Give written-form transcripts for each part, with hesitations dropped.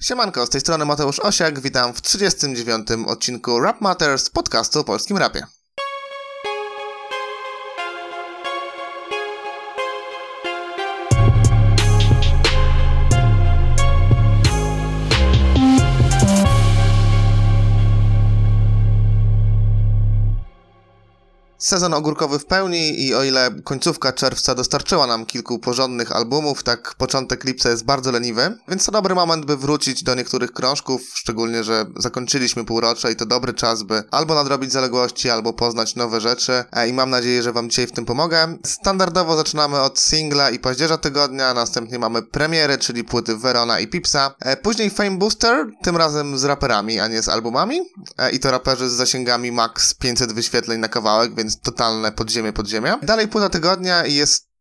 Siemanko, z tej strony Mateusz Osiak, witam w 39. odcinku Rap Matters, podcastu o polskim rapie. Sezon ogórkowy w pełni i o ile końcówka czerwca dostarczyła nam kilku porządnych albumów, tak początek lipca jest bardzo leniwy, więc to dobry moment, by wrócić do niektórych krążków, szczególnie, że zakończyliśmy półrocze i to dobry czas, by albo nadrobić zaległości, albo poznać nowe rzeczy i mam nadzieję, że wam dzisiaj w tym pomogę. Standardowo zaczynamy od singla i paździerza tygodnia, następnie mamy premiery, czyli płyty Verona i Pipsa, później Fame Booster, tym razem z raperami, a nie z albumami i to raperzy z zasięgami max 500 wyświetleń na kawałek, więc totalne podziemie. Dalej płyta tygodnia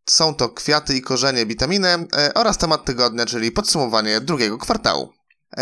są to Kwiaty i korzenie Witaminy oraz temat tygodnia, czyli podsumowanie drugiego kwartału.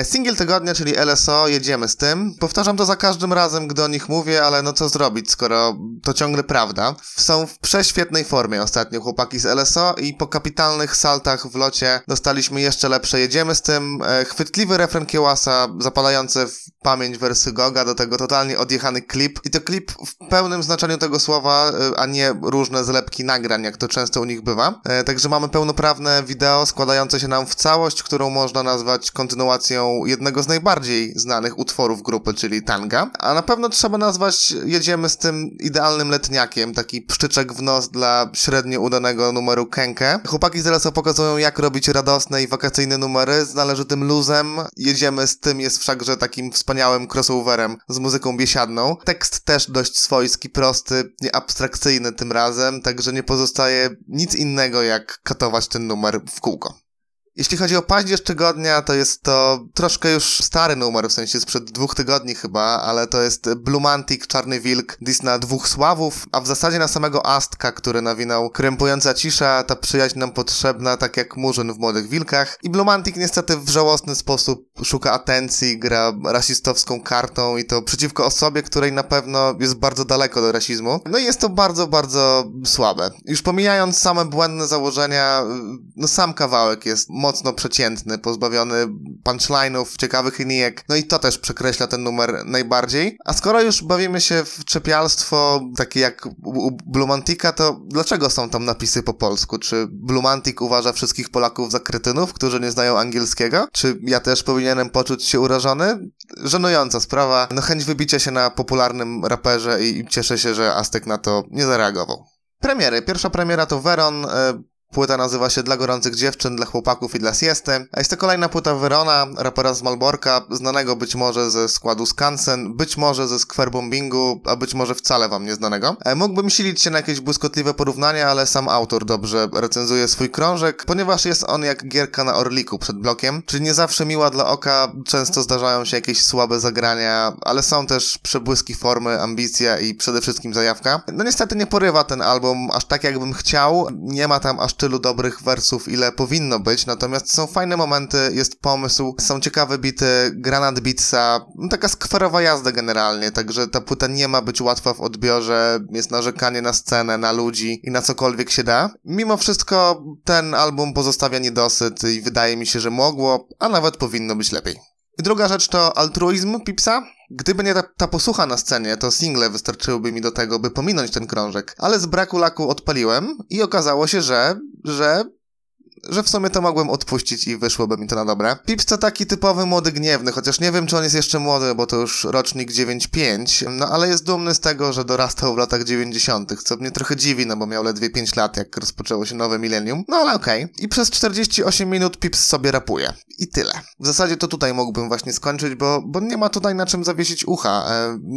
Singiel tygodnia, czyli LSO, jedziemy z tym. Powtarzam to za każdym razem, gdy o nich mówię, ale no co zrobić, skoro to ciągle prawda. Są w prześwietnej formie ostatnio chłopaki z LSO i po kapitalnych saltach w locie dostaliśmy jeszcze lepsze jedziemy z tym. Chwytliwy refren Kiełasa, zapadające w pamięć wersy Goga, do tego totalnie odjechany klip. I to klip w pełnym znaczeniu tego słowa, a nie różne zlepki nagrań, jak to często u nich bywa. Także mamy pełnoprawne wideo składające się nam w całość, którą można nazwać kontynuacją jednego z najbardziej znanych utworów grupy, czyli tanga, a na pewno trzeba nazwać jedziemy z tym idealnym letniakiem, taki pszczyczek w nos dla średnio udanego numeru Kękę. Chłopaki z LSO pokazują, jak robić radosne i wakacyjne numery z należytym luzem. Jedziemy z tym jest wszakże takim wspaniałym crossoverem z muzyką biesiadną. Tekst też dość swojski, prosty, nieabstrakcyjny tym razem, także nie pozostaje nic innego jak katować ten numer w kółko. Jeśli chodzi o paździerz tygodnia, to jest to troszkę już stary numer, w sensie sprzed 2 tygodni chyba, ale to jest Blumantik, Czarny Wilk, diss na dwóch Sławów, a w zasadzie na samego Astka, który nawinął krępująca cisza, ta przyjaźń nam potrzebna, tak jak Murzyn w Młodych Wilkach. I Blumantik niestety w żałosny sposób szuka atencji, gra rasistowską kartą i to przeciwko osobie, której na pewno jest bardzo daleko do rasizmu. No i jest to bardzo, bardzo słabe. Już pomijając same błędne założenia, no sam kawałek jest mocno przeciętny, pozbawiony punchline'ów, ciekawych linijek, no i to też przekreśla ten numer najbardziej. A skoro już bawimy się w czepialstwo takie jak u Blumantika, to dlaczego są tam napisy po polsku? Czy Blumantik uważa wszystkich Polaków za kretynów, którzy nie znają angielskiego? Czy ja też powinienem poczuć się urażony? Żenująca sprawa, no chęć wybicia się na popularnym raperze i cieszę się, że Astek na to nie zareagował. Premiery. Pierwsza premiera to Veron, płyta nazywa się Dla gorących dziewczyn, dla chłopaków i dla siesty. A jest to kolejna płyta Verona, rapera z Malborka, znanego być może ze składu Skansen, być może ze Skwerbombingu, a być może wcale wam nieznanego. Mógłbym silić się na jakieś błyskotliwe porównania, ale sam autor dobrze recenzuje swój krążek, ponieważ jest on jak gierka na orliku przed blokiem, czyli nie zawsze miła dla oka, często zdarzają się jakieś słabe zagrania, ale są też przebłyski formy, ambicja i przede wszystkim zajawka. No niestety nie porywa ten album aż tak, jakbym chciał, nie ma tam aż tylu dobrych wersów, ile powinno być, natomiast są fajne momenty, jest pomysł, są ciekawe bity, granat beatsa, taka skwerowa jazda generalnie, także ta płyta nie ma być łatwa w odbiorze, jest narzekanie na scenę, na ludzi i na cokolwiek się da. Mimo wszystko ten album pozostawia niedosyt i wydaje mi się, że mogło, a nawet powinno być lepiej. I druga rzecz to altruizm Pipsa. Gdyby nie ta posłucha na scenie, to single wystarczyłyby mi do tego, by pominąć ten krążek. Ale z braku laku odpaliłem i okazało się, że w sumie to mogłem odpuścić i wyszłoby mi to na dobre. Pips to taki typowy młody gniewny, chociaż nie wiem, czy on jest jeszcze młody, bo to już rocznik 95, no ale jest dumny z tego, że dorastał w latach 90, co mnie trochę dziwi, no bo miał ledwie 5 lat, jak rozpoczęło się nowe milenium, no ale okej. I przez 48 minut Pips sobie rapuje. I tyle. W zasadzie to tutaj mógłbym właśnie skończyć, bo nie ma tutaj na czym zawiesić ucha.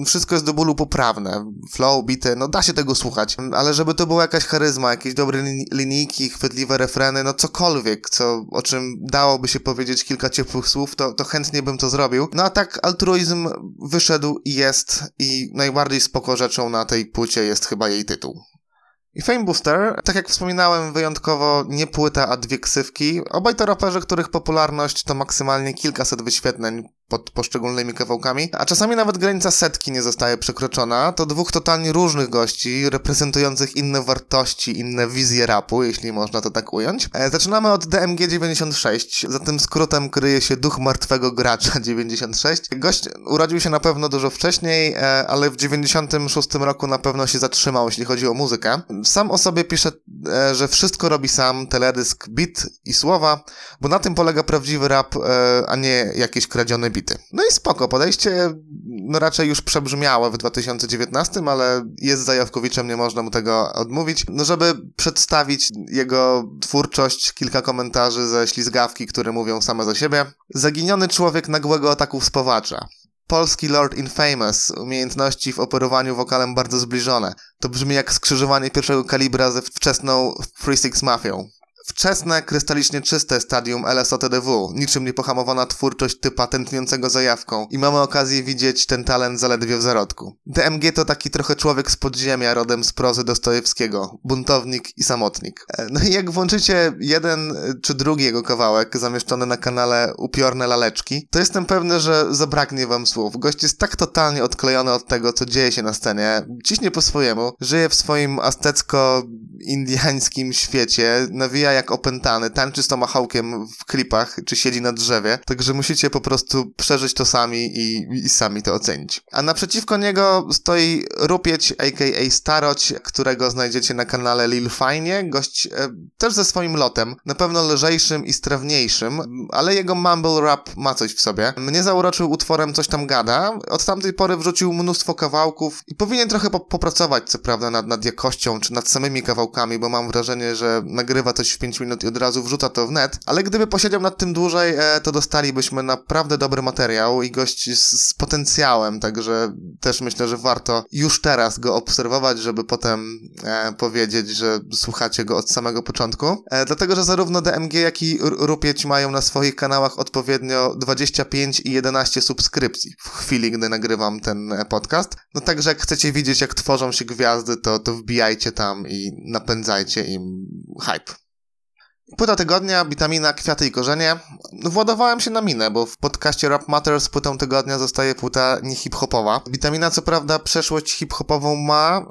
Wszystko jest do bólu poprawne. Flow, bity, no da się tego słuchać, ale żeby to była jakaś charyzma, jakieś dobre linijki, chwytliwe refreny, no cokolwiek, o czym dałoby się powiedzieć kilka ciepłych słów, to chętnie bym to zrobił. No a tak altruizm wyszedł i jest, i najbardziej spoko rzeczą na tej płycie jest chyba jej tytuł. I Fame Booster, tak jak wspominałem, wyjątkowo nie płyta, a 2 ksywki. Obaj to raperzy, których popularność to maksymalnie kilkaset wyświetleń pod poszczególnymi kawałkami, a czasami nawet granica setki nie zostaje przekroczona, to dwóch totalnie różnych gości, reprezentujących inne wartości, inne wizje rapu, jeśli można to tak ująć. Zaczynamy od DMG 96, za tym skrótem kryje się Duch Martwego Gracza 96. Gość urodził się na pewno dużo wcześniej, ale w 96 roku na pewno się zatrzymał, jeśli chodzi o muzykę. Sam o sobie pisze, że wszystko robi sam, teledysk, beat i słowa, bo na tym polega prawdziwy rap, a nie jakieś kradzione bity. No i spoko, podejście no raczej już przebrzmiałe w 2019, ale jest zajawkowiczem, nie można mu tego odmówić. No żeby przedstawić jego twórczość, kilka komentarzy ze Ślizgawki, które mówią same za siebie. Zaginiony człowiek nagłego ataku wspawacza. Polski Lord Infamous, umiejętności w operowaniu wokalem bardzo zbliżone. To brzmi jak skrzyżowanie pierwszego kalibra ze wczesną 3-6 Mafią. Wczesne, krystalicznie czyste stadium LSO TDW, niczym niepohamowana twórczość typa tętniącego zajawką i mamy okazję widzieć ten talent zaledwie w zarodku. DMG to taki trochę człowiek z podziemia, rodem z prozy Dostojewskiego, buntownik i samotnik. No i jak włączycie jeden czy drugi jego kawałek zamieszczony na kanale Upiorne Laleczki, to jestem pewny, że zabraknie wam słów. Gość jest tak totalnie odklejony od tego, co dzieje się na scenie, ciśnie po swojemu, żyje w swoim aztecko-indiańskim świecie, nawija jak opętany, tańczy z tomahawkiem w klipach, czy siedzi na drzewie, także musicie po prostu przeżyć to sami i sami to ocenić. A naprzeciwko niego stoi Rupiec, a.k.a. Staroć, którego znajdziecie na kanale Lil Fajnie, gość też ze swoim lotem, na pewno lżejszym i strawniejszym, ale jego mumble rap ma coś w sobie. Mnie zauroczył utworem Coś tam gada, od tamtej pory wrzucił mnóstwo kawałków i powinien trochę popracować, co prawda, nad jakością, czy nad samymi kawałkami, bo mam wrażenie, że nagrywa coś w 5 minut i od razu wrzuca to w net, ale gdyby posiedział nad tym dłużej, to dostalibyśmy naprawdę dobry materiał i gość z potencjałem, także też myślę, że warto już teraz go obserwować, żeby potem powiedzieć, że słuchacie go od samego początku, dlatego, że zarówno DMG, jak i Rupieć mają na swoich kanałach odpowiednio 25 i 11 subskrypcji w chwili, gdy nagrywam ten podcast, no także jak chcecie widzieć, jak tworzą się gwiazdy, to wbijajcie tam i napędzajcie im hype. Płyta tygodnia, Witamina, Kwiaty i korzenie. Władowałem się na minę, bo w podcaście Rap Matters płytą tygodnia zostaje płyta niehip-hopowa. Witamina co prawda przeszłość hip-hopową ma,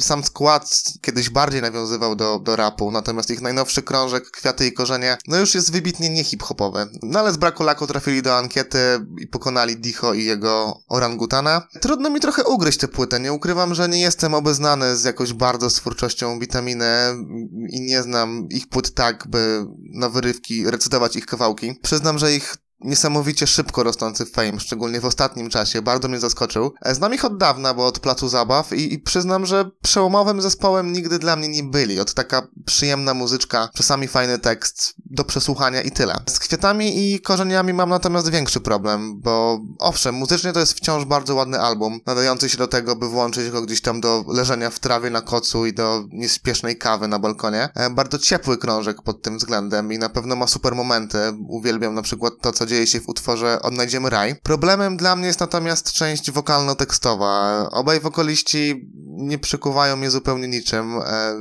sam skład kiedyś bardziej nawiązywał do rapu, natomiast ich najnowszy krążek, Kwiaty i korzenie, no już jest wybitnie niehip-hopowy. No ale z braku laku trafili do ankiety i pokonali Dicho i jego orangutana. Trudno mi trochę ugryźć tę płytę, nie ukrywam, że nie jestem obeznany z jakąś bardzo z twórczością Witaminy i nie znam ich płyt tak, by na wyrywki recytować ich kawałki. Przyznam, że ich niesamowicie szybko rosnący fame, szczególnie w ostatnim czasie, bardzo mnie zaskoczył. Znam ich od dawna, bo od placu zabaw i przyznam, że przełomowym zespołem nigdy dla mnie nie byli. Od taka przyjemna muzyczka, czasami fajny tekst, do przesłuchania i tyle. Z Kwiatami i korzeniami mam natomiast większy problem, bo owszem, muzycznie to jest wciąż bardzo ładny album, nadający się do tego, by włączyć go gdzieś tam do leżenia w trawie na kocu i do niespiesznej kawy na balkonie. Bardzo ciepły krążek pod tym względem i na pewno ma super momenty. Uwielbiam na przykład to, co dzieje się w utworze Odnajdziemy raj. Problemem dla mnie jest natomiast część wokalno-tekstowa. Obaj wokaliści nie przykuwają mnie zupełnie niczym.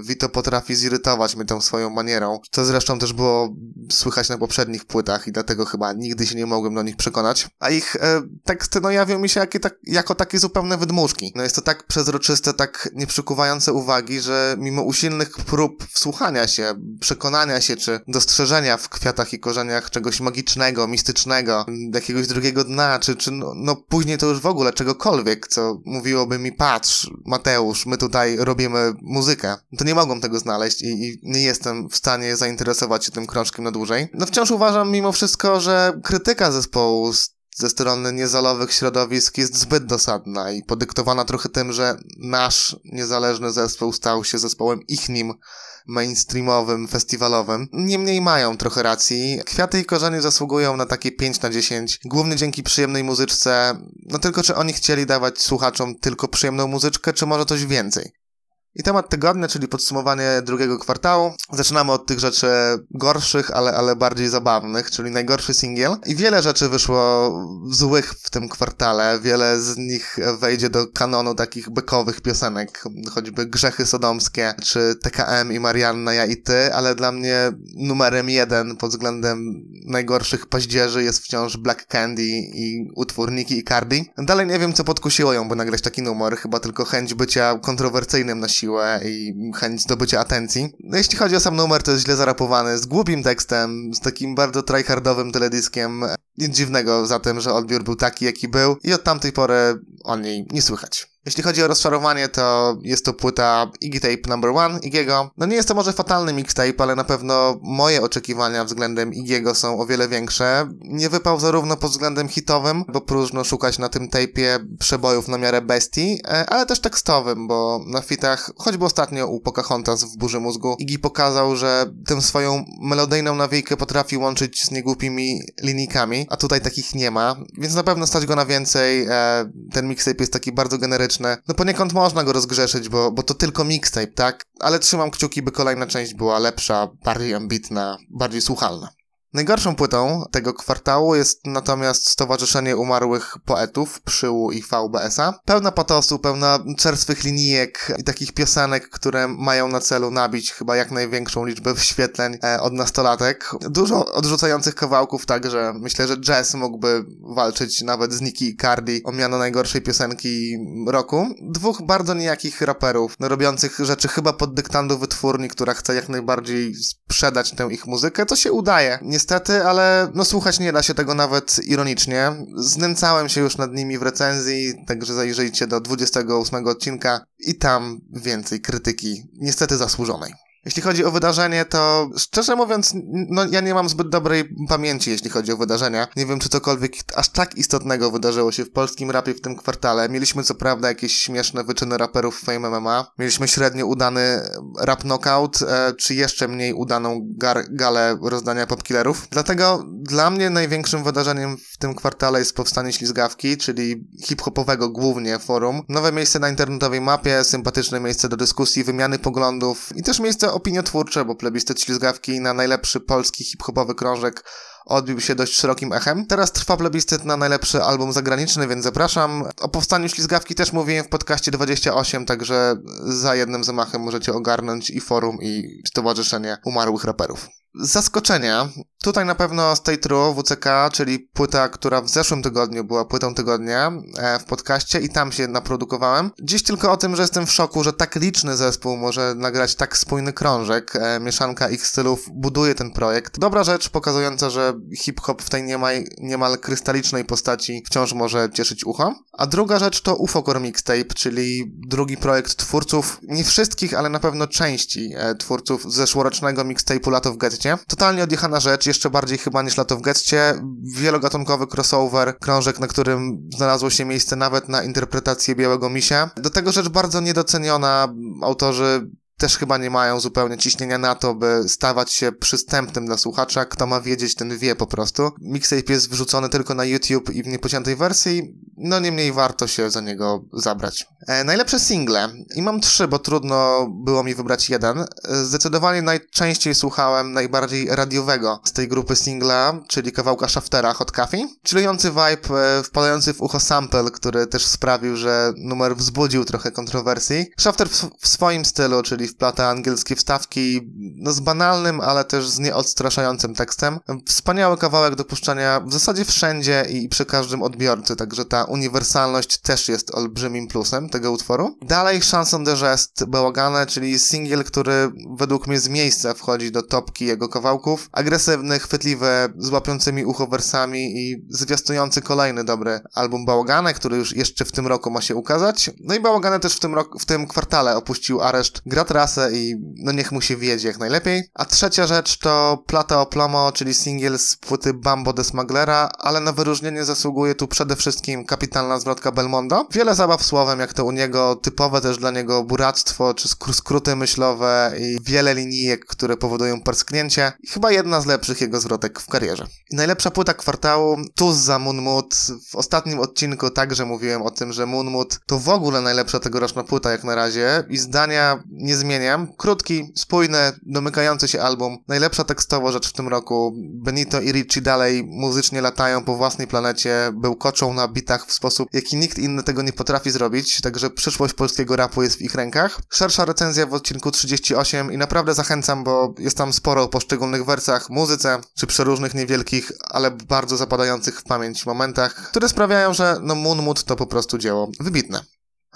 Vito potrafi zirytować mnie tą swoją manierą, co zresztą też było słychać na poprzednich płytach i dlatego chyba nigdy się nie mogłem do nich przekonać. A ich teksty jawią mi się jako takie zupełne wydmuszki. Jest to tak przezroczyste, tak nieprzykuwające uwagi, że mimo usilnych prób wsłuchania się, przekonania się czy dostrzeżenia w Kwiatach i korzeniach czegoś magicznego, mistycznego, jakiegoś drugiego dna, czy później to już w ogóle czegokolwiek, co mówiłoby mi, patrz Mateusz, my tutaj robimy muzykę, to nie mogłem tego znaleźć i nie jestem w stanie zainteresować się tym krążkiem na dłużej. Wciąż uważam mimo wszystko, że krytyka zespołu ze strony niezalowych środowisk jest zbyt dosadna i podyktowana trochę tym, że nasz niezależny zespół stał się zespołem ichnim, mainstreamowym, festiwalowym. Niemniej mają trochę racji. Kwiaty i korzenie zasługują na takie 5/10, głównie dzięki przyjemnej muzyczce. No tylko czy oni chcieli dawać słuchaczom tylko przyjemną muzyczkę, czy może coś więcej? I temat tygodnia, czyli podsumowanie drugiego kwartału. Zaczynamy od tych rzeczy gorszych, ale bardziej zabawnych, czyli najgorszy singiel. I wiele rzeczy wyszło złych w tym kwartale. Wiele z nich wejdzie do kanonu takich bekowych piosenek, choćby Grzechy Sodomskie, czy TKM i Marianna, ja i ty, ale dla mnie numerem jeden pod względem najgorszych paździerzy jest wciąż Black Candy i utwór Niki i Cardi. Dalej nie wiem, co podkusiło ją, by nagrać taki numer, chyba tylko chęć bycia kontrowersyjnym na siłę i chęć zdobycia atencji. Jeśli chodzi o sam numer, to jest źle zarapowany, z głupim tekstem, z takim bardzo tryhardowym teledyskiem. Nic dziwnego zatem, że odbiór był taki, jaki był i od tamtej pory o niej nie słychać. Jeśli chodzi o rozczarowanie, to jest to płyta Iggy Tape No. 1 Iggy'ego. No nie jest to może fatalny mixtape, ale na pewno moje oczekiwania względem Iggy'ego są o wiele większe. Nie wypał zarówno pod względem hitowym, bo próżno szukać na tym tape'ie przebojów na miarę bestii, ale też tekstowym, bo na fitach, choćby ostatnio u Pocahontas w Burzy Mózgu, Iggy pokazał, że tę swoją melodyjną nawijkę potrafi łączyć z niegłupimi linijkami, a tutaj takich nie ma, więc na pewno stać go na więcej. Ten mixtape jest taki bardzo generyczny. No poniekąd można go rozgrzeszyć, bo to tylko mixtape, tak? Ale trzymam kciuki, by kolejna część była lepsza, bardziej ambitna, bardziej słuchalna. Najgorszą płytą tego kwartału jest natomiast Stowarzyszenie Umarłych Poetów, Przyłu i VBS-a. Pełna patosu, pełna czerstwych linijek i takich piosenek, które mają na celu nabić chyba jak największą liczbę wyświetleń od nastolatek. Dużo odrzucających kawałków, także myślę, że jazz mógłby walczyć nawet z Niki i Cardi o miano najgorszej piosenki roku. Dwóch bardzo nijakich raperów, no, robiących rzeczy chyba pod dyktando wytwórni, która chce jak najbardziej sprzedać tę ich muzykę, co się udaje. Niestety, ale no słuchać nie da się tego nawet ironicznie. Znęcałem się już nad nimi w recenzji, także zajrzyjcie do 28 odcinka i tam więcej krytyki, niestety zasłużonej. Jeśli chodzi o wydarzenie, to szczerze mówiąc, no ja nie mam zbyt dobrej pamięci, jeśli chodzi o wydarzenia. Nie wiem, czy cokolwiek aż tak istotnego wydarzyło się w polskim rapie w tym kwartale. Mieliśmy co prawda jakieś śmieszne wyczyny raperów Fame MMA. Mieliśmy średnio udany rap knockout, czy jeszcze mniej udaną galę rozdania popkillerów. Dlatego dla mnie największym wydarzeniem w tym kwartale jest powstanie Ślizgawki, czyli hip-hopowego głównie forum. Nowe miejsce na internetowej mapie, sympatyczne miejsce do dyskusji, wymiany poglądów i też miejsce opiniotwórcze, bo plebiscyt Ślizgawki na najlepszy polski hip-hopowy krążek odbił się dość szerokim echem. Teraz trwa plebiscyt na najlepszy album zagraniczny, więc zapraszam. O powstaniu Ślizgawki też mówiłem w podcaście 28, także za jednym zamachem możecie ogarnąć i forum, i Stowarzyszenie Umarłych Raperów. Zaskoczenia. Tutaj na pewno Stay True WCK, czyli płyta, która w zeszłym tygodniu była płytą tygodnia w podcaście i tam się naprodukowałem. Dziś tylko o tym, że jestem w szoku, że tak liczny zespół może nagrać tak spójny krążek. Mieszanka ich stylów buduje ten projekt. Dobra rzecz pokazująca, że hip-hop w tej niemal krystalicznej postaci wciąż może cieszyć ucho. A druga rzecz to UFOcore Mixtape, czyli drugi projekt twórców, nie wszystkich, ale na pewno części twórców z zeszłorocznego mixtape'u Lato w Getcie. Totalnie odjechana rzecz, jeszcze bardziej chyba niż Lato w Getcie. Wielogatunkowy crossover, krążek, na którym znalazło się miejsce nawet na interpretację Białego Misia. Do tego rzecz bardzo niedoceniona, autorzy też chyba nie mają zupełnie ciśnienia na to, by stawać się przystępnym dla słuchacza. Kto ma wiedzieć, ten wie po prostu. Mixtape jest wrzucony tylko na YouTube i w niepociętej wersji, no niemniej warto się za niego zabrać. Najlepsze single. I mam 3, bo trudno było mi wybrać jeden. Zdecydowanie najczęściej słuchałem najbardziej radiowego z tej grupy singla, czyli kawałka Shaftera Hot Coffee. Chillujący vibe, wpadający w ucho sample, który też sprawił, że numer wzbudził trochę kontrowersji. Shafter w swoim stylu, czyli wplata angielskie wstawki, no z banalnym, ale też z nieodstraszającym tekstem. Wspaniały kawałek do puszczania w zasadzie wszędzie i przy każdym odbiorcy, także ta uniwersalność też jest olbrzymim plusem tego utworu. Dalej Chanson de Geste Bałagane, czyli singiel, który według mnie z miejsca wchodzi do topki jego kawałków. Agresywny, chwytliwy, z łapiącymi ucho wersami i zwiastujący kolejny dobry album Bałagane, który już jeszcze w tym roku ma się ukazać. No i Bałagane też w tym kwartale opuścił areszt Gracza i no niech mu się wiedzie jak najlepiej. A trzecia rzecz to Plata o Plomo, czyli singiel z płyty Bambo de Smuglera, ale na wyróżnienie zasługuje tu przede wszystkim kapitalna zwrotka Belmondo. Wiele zabaw słowem, jak to u niego typowe też dla niego buractwo czy skróty myślowe i wiele linijek, które powodują parsknięcie. I chyba jedna z lepszych jego zwrotek w karierze. I najlepsza płyta kwartału, Tuz za Moon Mood. W ostatnim odcinku także mówiłem o tym, że Moon Mood to w ogóle najlepsza tegoroczna płyta jak na razie i zdania nie zmieniam. Krótki, spójny, domykający się album. Najlepsza tekstowo rzecz w tym roku. Benito i Richie dalej muzycznie latają po własnej planecie, bełkoczą na bitach w sposób, jaki nikt inny tego nie potrafi zrobić, także przyszłość polskiego rapu jest w ich rękach. Szersza recenzja w odcinku 38 i naprawdę zachęcam, bo jest tam sporo o poszczególnych wersach, muzyce, czy przeróżnych niewielkich, ale bardzo zapadających w pamięć momentach, które sprawiają, że no Moon Mood to po prostu dzieło wybitne.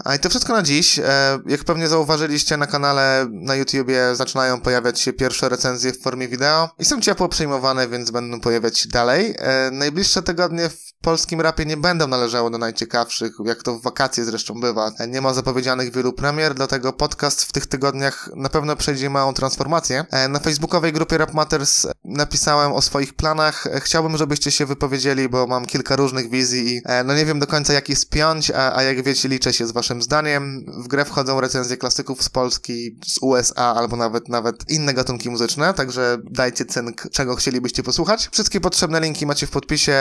A i to wszystko na dziś. Jak pewnie zauważyliście, na kanale na YouTubie zaczynają pojawiać się pierwsze recenzje w formie wideo i są ciepło przyjmowane, więc będą pojawiać się dalej. Najbliższe tygodnie w polskim rapie nie będą należały do najciekawszych, jak to w wakacje zresztą bywa. Nie ma zapowiedzianych wielu premier, dlatego podcast w tych tygodniach na pewno przejdzie małą transformację. Na facebookowej grupie Rap Matters napisałem o swoich planach. Chciałbym, żebyście się wypowiedzieli, bo mam kilka różnych wizji i no nie wiem do końca jak je spiąć, a jak wiecie liczę się z waszym zdaniem. W grę wchodzą recenzje klasyków z Polski, z USA albo nawet inne gatunki muzyczne, także dajcie cynk, czego chcielibyście posłuchać. Wszystkie potrzebne linki macie w podpisie,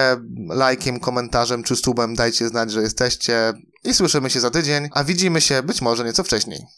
lajkiem, komentarzem czy subem dajcie znać, że jesteście i słyszymy się za tydzień, a widzimy się być może nieco wcześniej.